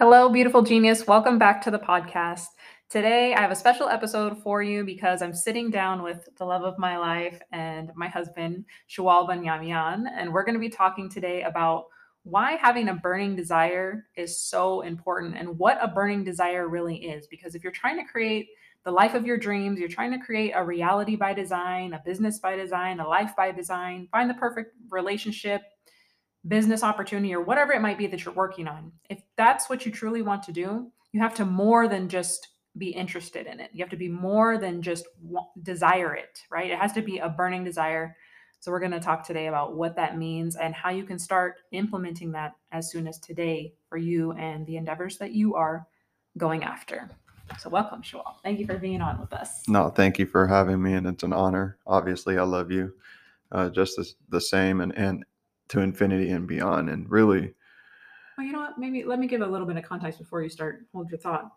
Hello, Beautiful Genius. Welcome back to the podcast. Today, I have a special episode for you because I'm sitting down with the love of my life and my husband, Shawal Banayaman, and we're going to be talking today about why having a burning desire is so important and what a burning desire really is. Because if you're trying to create the life of your dreams, you're trying to create a reality by design, a business by design, a life by design, find the perfect relationship, business opportunity, or whatever it might be that you're working on. If that's what you truly want to do, you have to more than just be interested in it. You have to be more than just desire it, right? It has to be a burning desire. So we're going to talk today about what that means and how you can start implementing that as soon as today for you and the endeavors that you are going after. So welcome, Shawal. Thank you for being on with us. No, thank you for having me. And it's an honor. Obviously, I love you just the same and to infinity and beyond. And really, well, you know what, maybe let me give a little bit of context before you start. Hold your thought.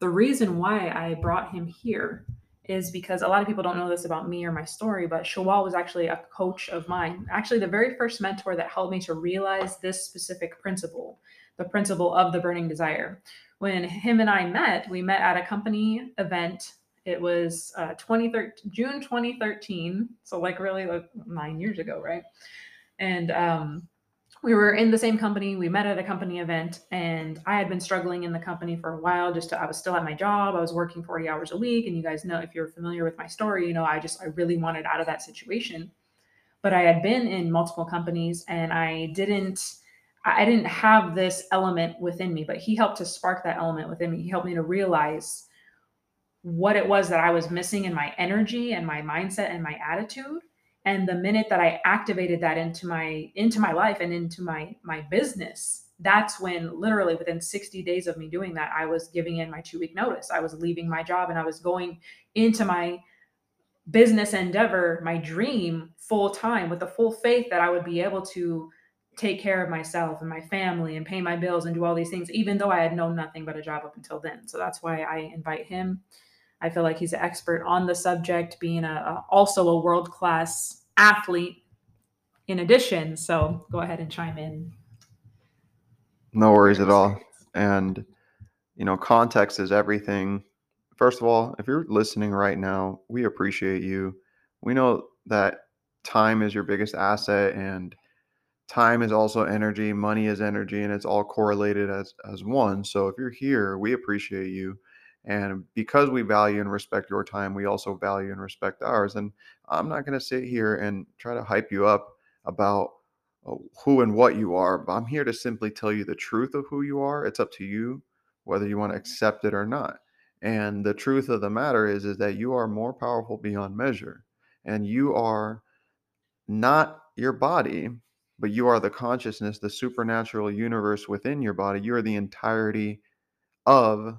The reason why I brought him here is because a lot of people don't know this about me or my story, but Shawal was actually a coach of mine, actually the very first mentor that helped me to realize this specific principle, the principle of the burning desire. When him and I met, we met at a company event. It was June 2013, so really 9 years ago, right? And we were in the same company. We met at a company event, and I had been struggling in the company for a while. I was still at my job. I was working 40 hours a week. And you guys know, if you're familiar with my story, you know, I really wanted out of that situation, but I had been in multiple companies and I didn't have this element within me, but he helped to spark that element within me. He helped me to realize what it was that I was missing in my energy and my mindset and my attitude. And the minute that I activated that into my life and into my business, that's when literally within 60 days of me doing that, I was giving in my 2-week notice. I was leaving my job and I was going into my business endeavor, my dream, full time, with the full faith that I would be able to take care of myself and my family and pay my bills and do all these things, even though I had known nothing but a job up until then. So that's why I invite him. I feel like he's an expert on the subject, being also a world-class athlete in addition. So go ahead and chime in. No worries at all. And, you know, context is everything. First of all, if you're listening right now, we appreciate you. We know that time is your biggest asset, and time is also energy. Money is energy, and it's all correlated as one. So if you're here, we appreciate you. And because we value and respect your time, we also value and respect ours. And I'm not going to sit here and try to hype you up about who and what you are, but I'm here to simply tell you the truth of who you are. It's up to you whether you want to accept it or not. And the truth of the matter is that you are more powerful beyond measure. And you are not your body, but you are the consciousness, the supernatural universe within your body. You are the entirety of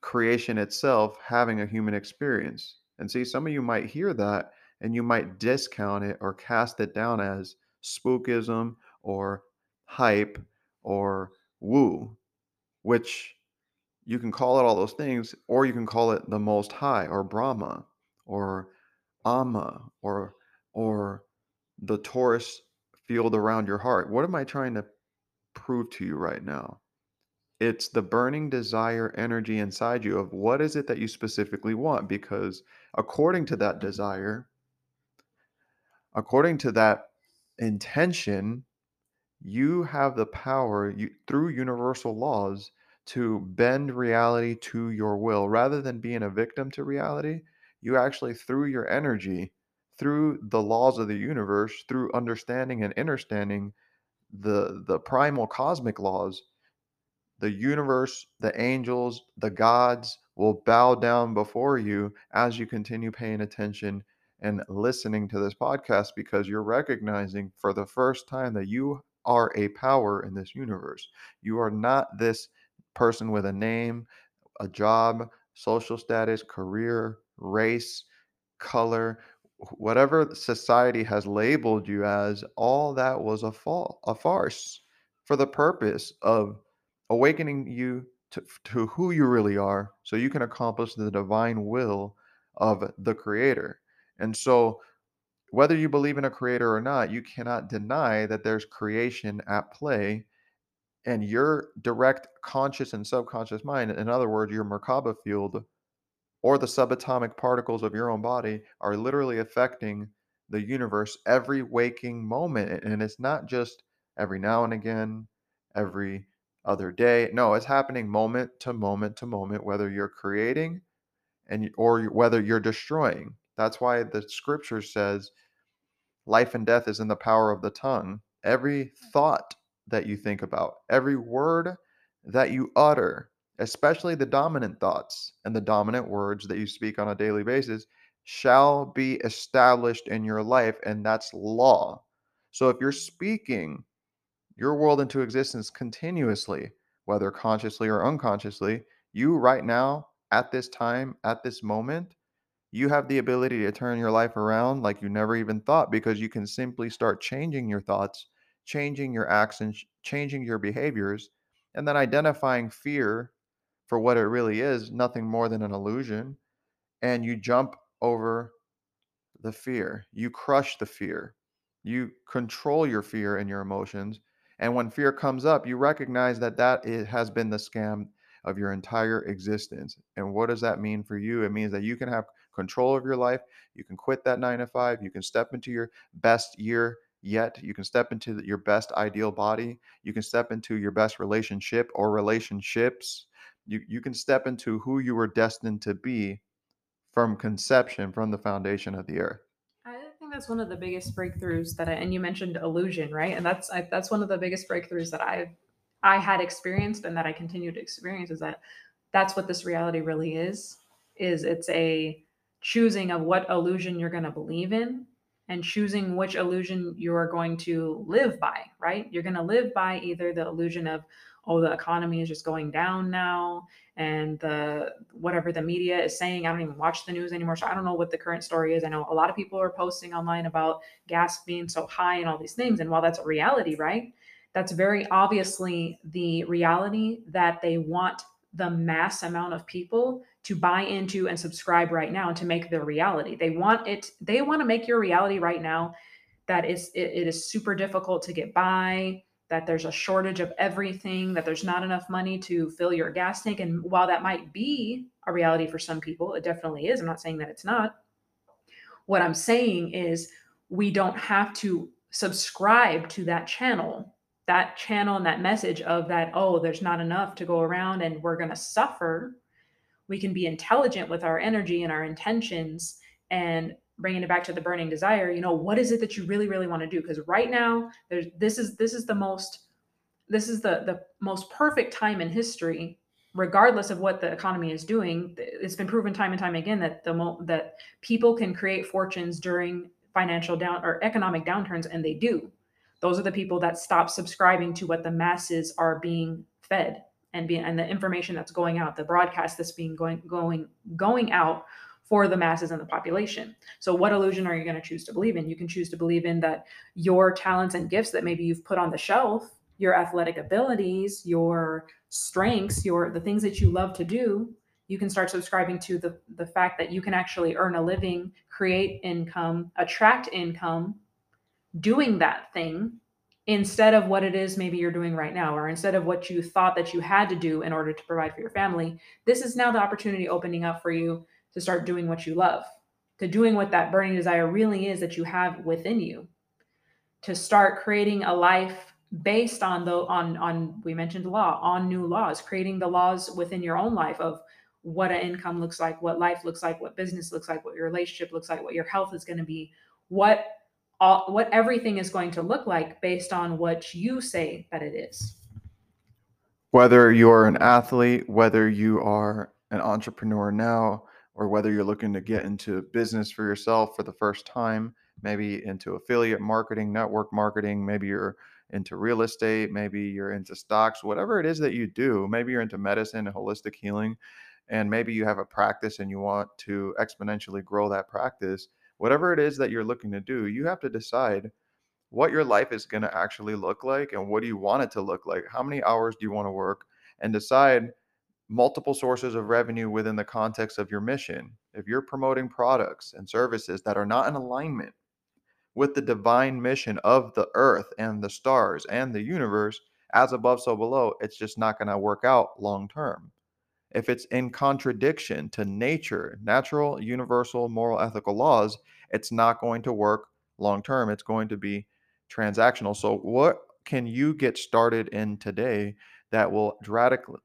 creation itself having a human experience. And see, some of you might hear that and you might discount it or cast it down as spookism or hype or woo, which you can call it all those things, or you can call it the Most High or Brahma or Amma or the Taurus field around your heart. What am I trying to prove to you right now? It's the burning desire energy inside you of what is it that you specifically want? Because according to that desire, according to that intention, you have the power through universal laws to bend reality to your will. Rather than being a victim to reality, you actually, through your energy, through the laws of the universe, through understanding and understanding the primal cosmic laws, the universe, the angels, the gods will bow down before you as you continue paying attention and listening to this podcast, because you're recognizing for the first time that you are a power in this universe. You are not this person with a name, a job, social status, career, race, color, whatever society has labeled you as. All that was a farce for the purpose of awakening you to who you really are, so you can accomplish the divine will of the creator. And so whether you believe in a creator or not, you cannot deny that there's creation at play and your direct conscious and subconscious mind, in other words, your Merkaba field or the subatomic particles of your own body, are literally affecting the universe every waking moment. And it's not just every now and again, every other day. No, it's happening moment to moment to moment, whether you're creating and or whether you're destroying. That's why the scripture says life and death is in the power of the tongue. Every thought that you think about, every word that you utter, especially the dominant thoughts and the dominant words that you speak on a daily basis, shall be established in your life, and that's law. So if you're speaking your world into existence continuously, whether consciously or unconsciously, you right now, at this time, at this moment, you have the ability to turn your life around like you never even thought, because you can simply start changing your thoughts, changing your actions, changing your behaviors, and then identifying fear for what it really is, nothing more than an illusion, and you jump over the fear. You crush the fear. You control your fear and your emotions, and when fear comes up, you recognize that it has been the scam of your entire existence. And what does that mean for you? It means that you can have control of your life. You can quit that 9-to-5. You can step into your best year yet. You can step into your best ideal body. You can step into your best relationship or relationships. You can step into who you were destined to be from conception, from the foundation of the earth. I think that's one of the biggest breakthroughs that and you mentioned illusion, right? And that's one of the biggest breakthroughs that I had experienced and that I continue to experience, is that's what this reality really is it's a choosing of what illusion you're going to believe in and choosing which illusion you are going to live by, right? You're going to live by either the illusion of, oh, the economy is just going down now, and whatever the media is saying. I don't even watch the news anymore, so I don't know what the current story is. I know a lot of people are posting online about gas being so high and all these things. And while that's a reality, right? That's very obviously the reality that they want the mass amount of people to buy into and subscribe right now and to make their reality. They want to make your reality right now that it is super difficult to get by, that there's a shortage of everything, that there's not enough money to fill your gas tank. And while that might be a reality for some people, it definitely is. I'm not saying that it's not. What I'm saying is we don't have to subscribe to that channel and that message of that, oh, there's not enough to go around and we're going to suffer. We can be intelligent with our energy and our intentions, and bringing it back to the burning desire, what is it that you really, really want to do? Because right now this is the most perfect time in history, regardless of what the economy is doing. It's been proven time and time again that that people can create fortunes during financial down or economic downturns, and they do. Those are the people that stop subscribing to what the masses are being fed and the information that's going out, the broadcast that's being going out for the masses and the population. So what illusion are you going to choose to believe in? You can choose to believe in that your talents and gifts that maybe you've put on the shelf, your athletic abilities, your strengths, the things that you love to do. You can start subscribing to the fact that you can actually earn a living, create income, attract income, doing that thing, instead of what it is maybe you're doing right now, or instead of what you thought that you had to do in order to provide for your family. This is now the opportunity opening up for you to start doing what you love, to doing what that burning desire really is that you have within you, to start creating a life based on we mentioned law, on new laws, creating the laws within your own life of what an income looks like, what life looks like, what business looks like, what your relationship looks like, what your health is going to be, what everything is going to look like based on what you say that it is. Whether you're an athlete, whether you are an entrepreneur now, or whether you're looking to get into business for yourself for the first time, maybe into affiliate marketing, network marketing, maybe you're into real estate, maybe you're into stocks, whatever it is that you do, maybe you're into medicine and holistic healing, and maybe you have a practice and you want to exponentially grow that practice. Whatever it is that you're looking to do, you have to decide what your life is going to actually look like and what do you want it to look like. How many hours do you want to work, and decide multiple sources of revenue within the context of your mission. If you're promoting products and services that are not in alignment with the divine mission of the earth and the stars and the universe, as above, so below, it's just not going to work out long term. If it's in contradiction to nature, natural, universal, moral, ethical laws, it's not going to work long term. It's going to be transactional. So what can you get started in today that will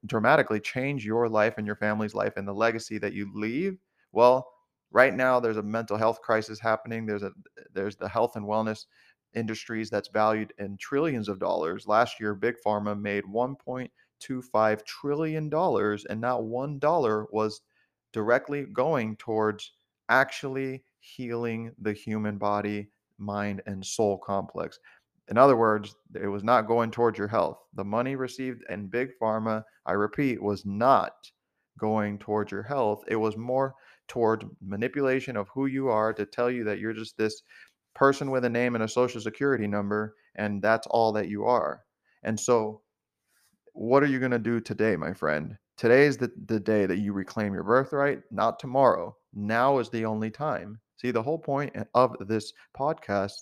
dramatically change your life and your family's life and the legacy that you leave? Well, right now there's a mental health crisis happening. There's the health and wellness industries that's valued in trillions of dollars. Last year, Big Pharma made $1.25 trillion and not $1 was directly going towards actually healing the human body, mind, and soul complex. In other words, it was not going towards your health. The money received in Big Pharma, I repeat, was not going towards your health. It was more toward manipulation of who you are to tell you that you're just this person with a name and a social security number, and that's all that you are. And so what are you going to do today, my friend? Today is the day that you reclaim your birthright, not tomorrow. Now is the only time. See, the whole point of this podcast,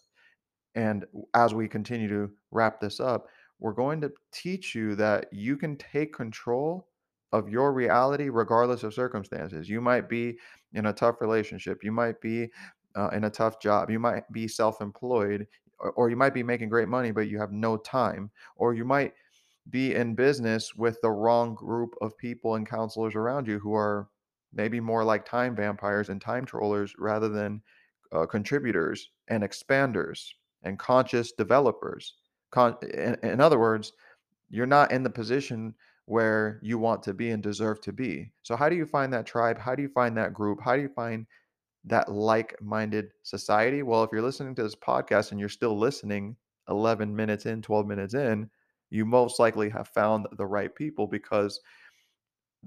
and as we continue to wrap this up, we're going to teach you that you can take control of your reality regardless of circumstances. You might be in a tough relationship. You might be in a tough job. You might be self-employed, or you might be making great money, but you have no time. Or you might be in business with the wrong group of people and counselors around you who are maybe more like time vampires and time trollers rather than contributors and expanders and conscious developers. In other words, you're not in the position where you want to be and deserve to be. So how do you find that tribe? How do you find that group? How do you find that like-minded society? Well, if you're listening to this podcast and you're still listening 11 minutes in, 12 minutes in, you most likely have found the right people, because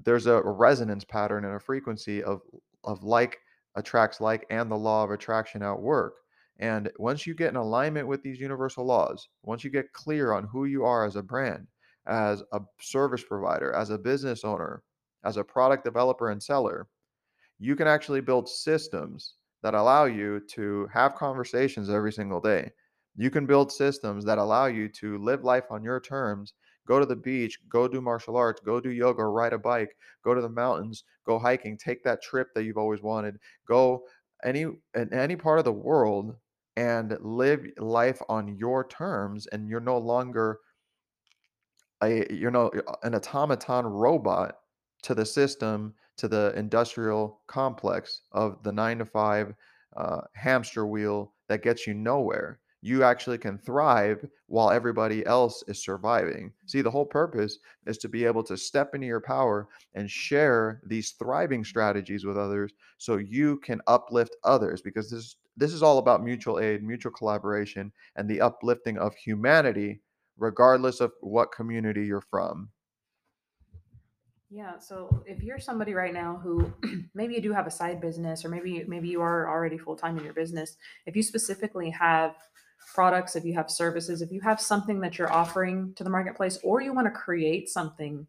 there's a resonance pattern and a frequency of like attracts like, and the law of attraction at work. And once you get in alignment with these universal laws, once you get clear on who you are as a brand, as a service provider, as a business owner, as a product developer and seller, you can actually build systems that allow you to have conversations every single day. You can build systems that allow you to live life on your terms, go to the beach, go do martial arts, go do yoga, ride a bike, go to the mountains, go hiking, take that trip that you've always wanted, go in any part of the world and live life on your terms. And you're no longer an automaton robot to the system, to the industrial complex of the 9-to-5 hamster wheel that gets you nowhere. You actually can thrive while everybody else is surviving. See, the whole purpose is to be able to step into your power and share these thriving strategies with others so you can uplift others, because this is all about mutual aid, mutual collaboration, and the uplifting of humanity, regardless of what community you're from. Yeah, so if you're somebody right now who maybe you do have a side business, or maybe you are already full-time in your business, if you specifically have products, if you have services, if you have something that you're offering to the marketplace, or you want to create something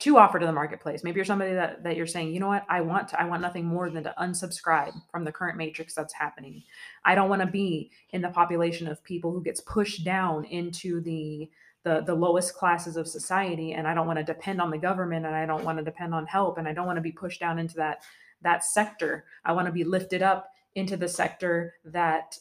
to offer to the marketplace. Maybe you're somebody that you're saying, you know what, I want nothing more than to unsubscribe from the current matrix that's happening. I don't want to be in the population of people who gets pushed down into the lowest classes of society. And I don't want to depend on the government, and I don't want to depend on help. And I don't want to be pushed down into that sector. I want to be lifted up into the sector that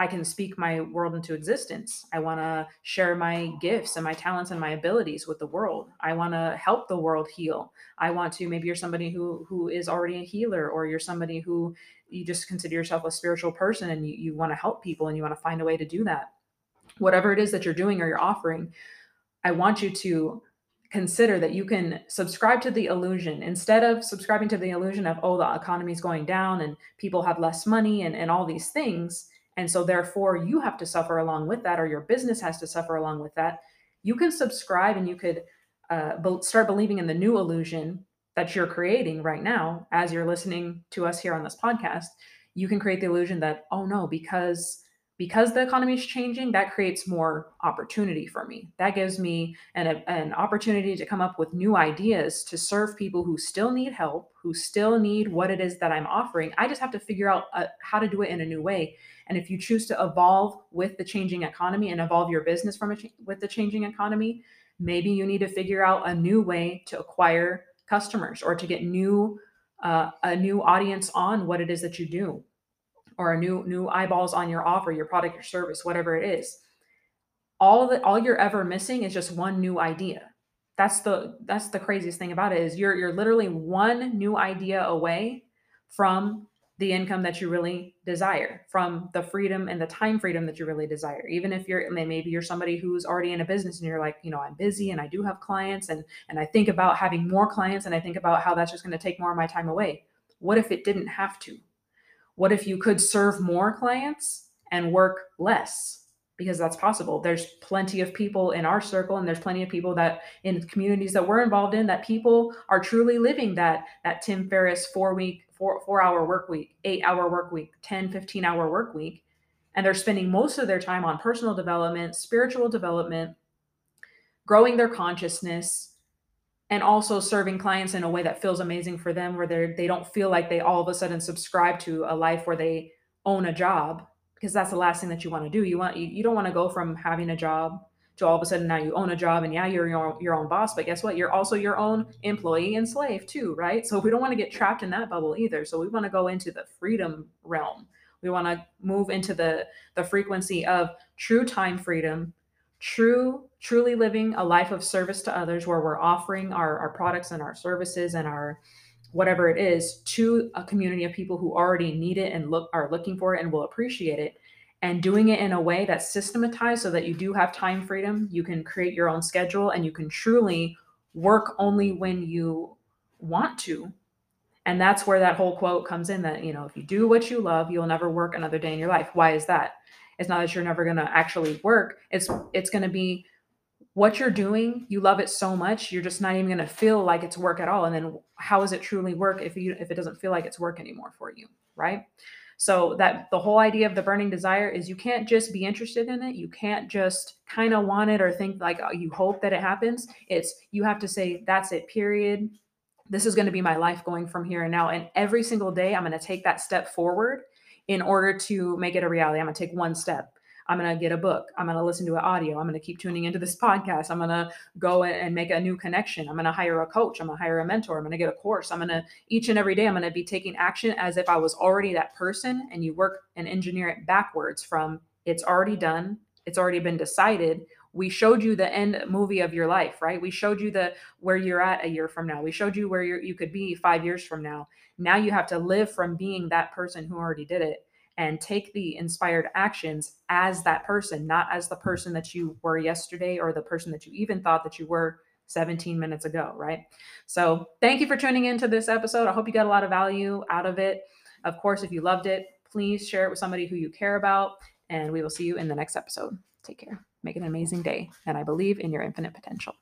I can speak my world into existence. I want to share my gifts and my talents and my abilities with the world. I want to help the world heal. Maybe you're somebody who is already a healer, or you're somebody who you just consider yourself a spiritual person, and you want to help people, and you want to find a way to do that. Whatever it is that you're doing or you're offering, I want you to consider that you can subscribe to the illusion instead of subscribing to the illusion of, oh, the economy is going down and people have less money and all these things. And so therefore you have to suffer along with that, or your business has to suffer along with that. You can subscribe, and you could start believing in the new illusion that you're creating right now. As you're listening to us here on this podcast, you can create the illusion that, oh no, because the economy is changing, that creates more opportunity for me. That gives me an opportunity to come up with new ideas to serve people who still need help, who still need what it is that I'm offering. I just have to figure out how to do it in a new way. And if you choose to evolve with the changing economy and evolve your business with the changing economy, Maybe you need to figure out a new way to acquire customers or to get a new audience on what it is that you do, or new eyeballs on your offer, your product, your service, whatever it is. All you're ever missing is just one new idea. That's the craziest thing about it, is you're literally one new idea away from the income that you really desire, from the freedom and the time freedom that you really desire. Even if maybe you're somebody who's already in a business and you're like, I'm busy and I do have clients and I think about having more clients and I think about how that's just going to take more of my time away. What if it didn't have to? What if you could serve more clients and work less? Because that's possible. There's plenty of people in our circle, and there's plenty of people that in communities that we're involved in, that people are truly living that Tim Ferriss 4-hour work week, 8-hour work week, 10, 15-hour work week. And they're spending most of their time on personal development, spiritual development, growing their consciousness, and also serving clients in a way that feels amazing for them, where they don't feel like they all of a sudden subscribe to a life where they own a job. Because that's the last thing that you want to do. You don't want to go from having a job to all of a sudden now you own a job, and yeah, you're your own boss, but guess what? You're also your own employee and slave too, right? So we don't want to get trapped in that bubble either. So we want to go into the freedom realm. We want to move into the frequency of true time freedom, truly living a life of service to others, where we're offering our products and our services and our whatever it is to a community of people who already need it and are looking for it and will appreciate it, and doing it in a way that's systematized so that you do have time freedom. You can create your own schedule, and you can truly work only when you want to. And that's where that whole quote comes in, that, if you do what you love, you'll never work another day in your life. Why is that? It's not that you're never going to actually work. It's going to be what you're doing, you love it so much, you're just not even going to feel like it's work at all. And then how is it truly work if it doesn't feel like it's work anymore for you, right? So that the whole idea of the burning desire is you can't just be interested in it. You can't just kind of want it or think like you hope that it happens. You have to say, that's it, period. This is going to be my life going from here and now. And every single day, I'm going to take that step forward in order to make it a reality. I'm going to take one step. I'm going to get a book. I'm going to listen to an audio. I'm going to keep tuning into this podcast. I'm going to go and make a new connection. I'm going to hire a coach. I'm going to hire a mentor. I'm going to get a course. Each and every day, I'm going to be taking action as if I was already that person. And you work and engineer it backwards from it's already done. It's already been decided. We showed you the end movie of your life, right? We showed you where you're at a year from now. We showed you where you could be 5 years from now. Now you have to live from being that person who already did it, and take the inspired actions as that person, not as the person that you were yesterday or the person that you even thought that you were 17 minutes ago, right? So thank you for tuning into this episode. I hope you got a lot of value out of it. Of course, if you loved it, please share it with somebody who you care about, and we will see you in the next episode. Take care. Make an amazing day, and I believe in your infinite potential.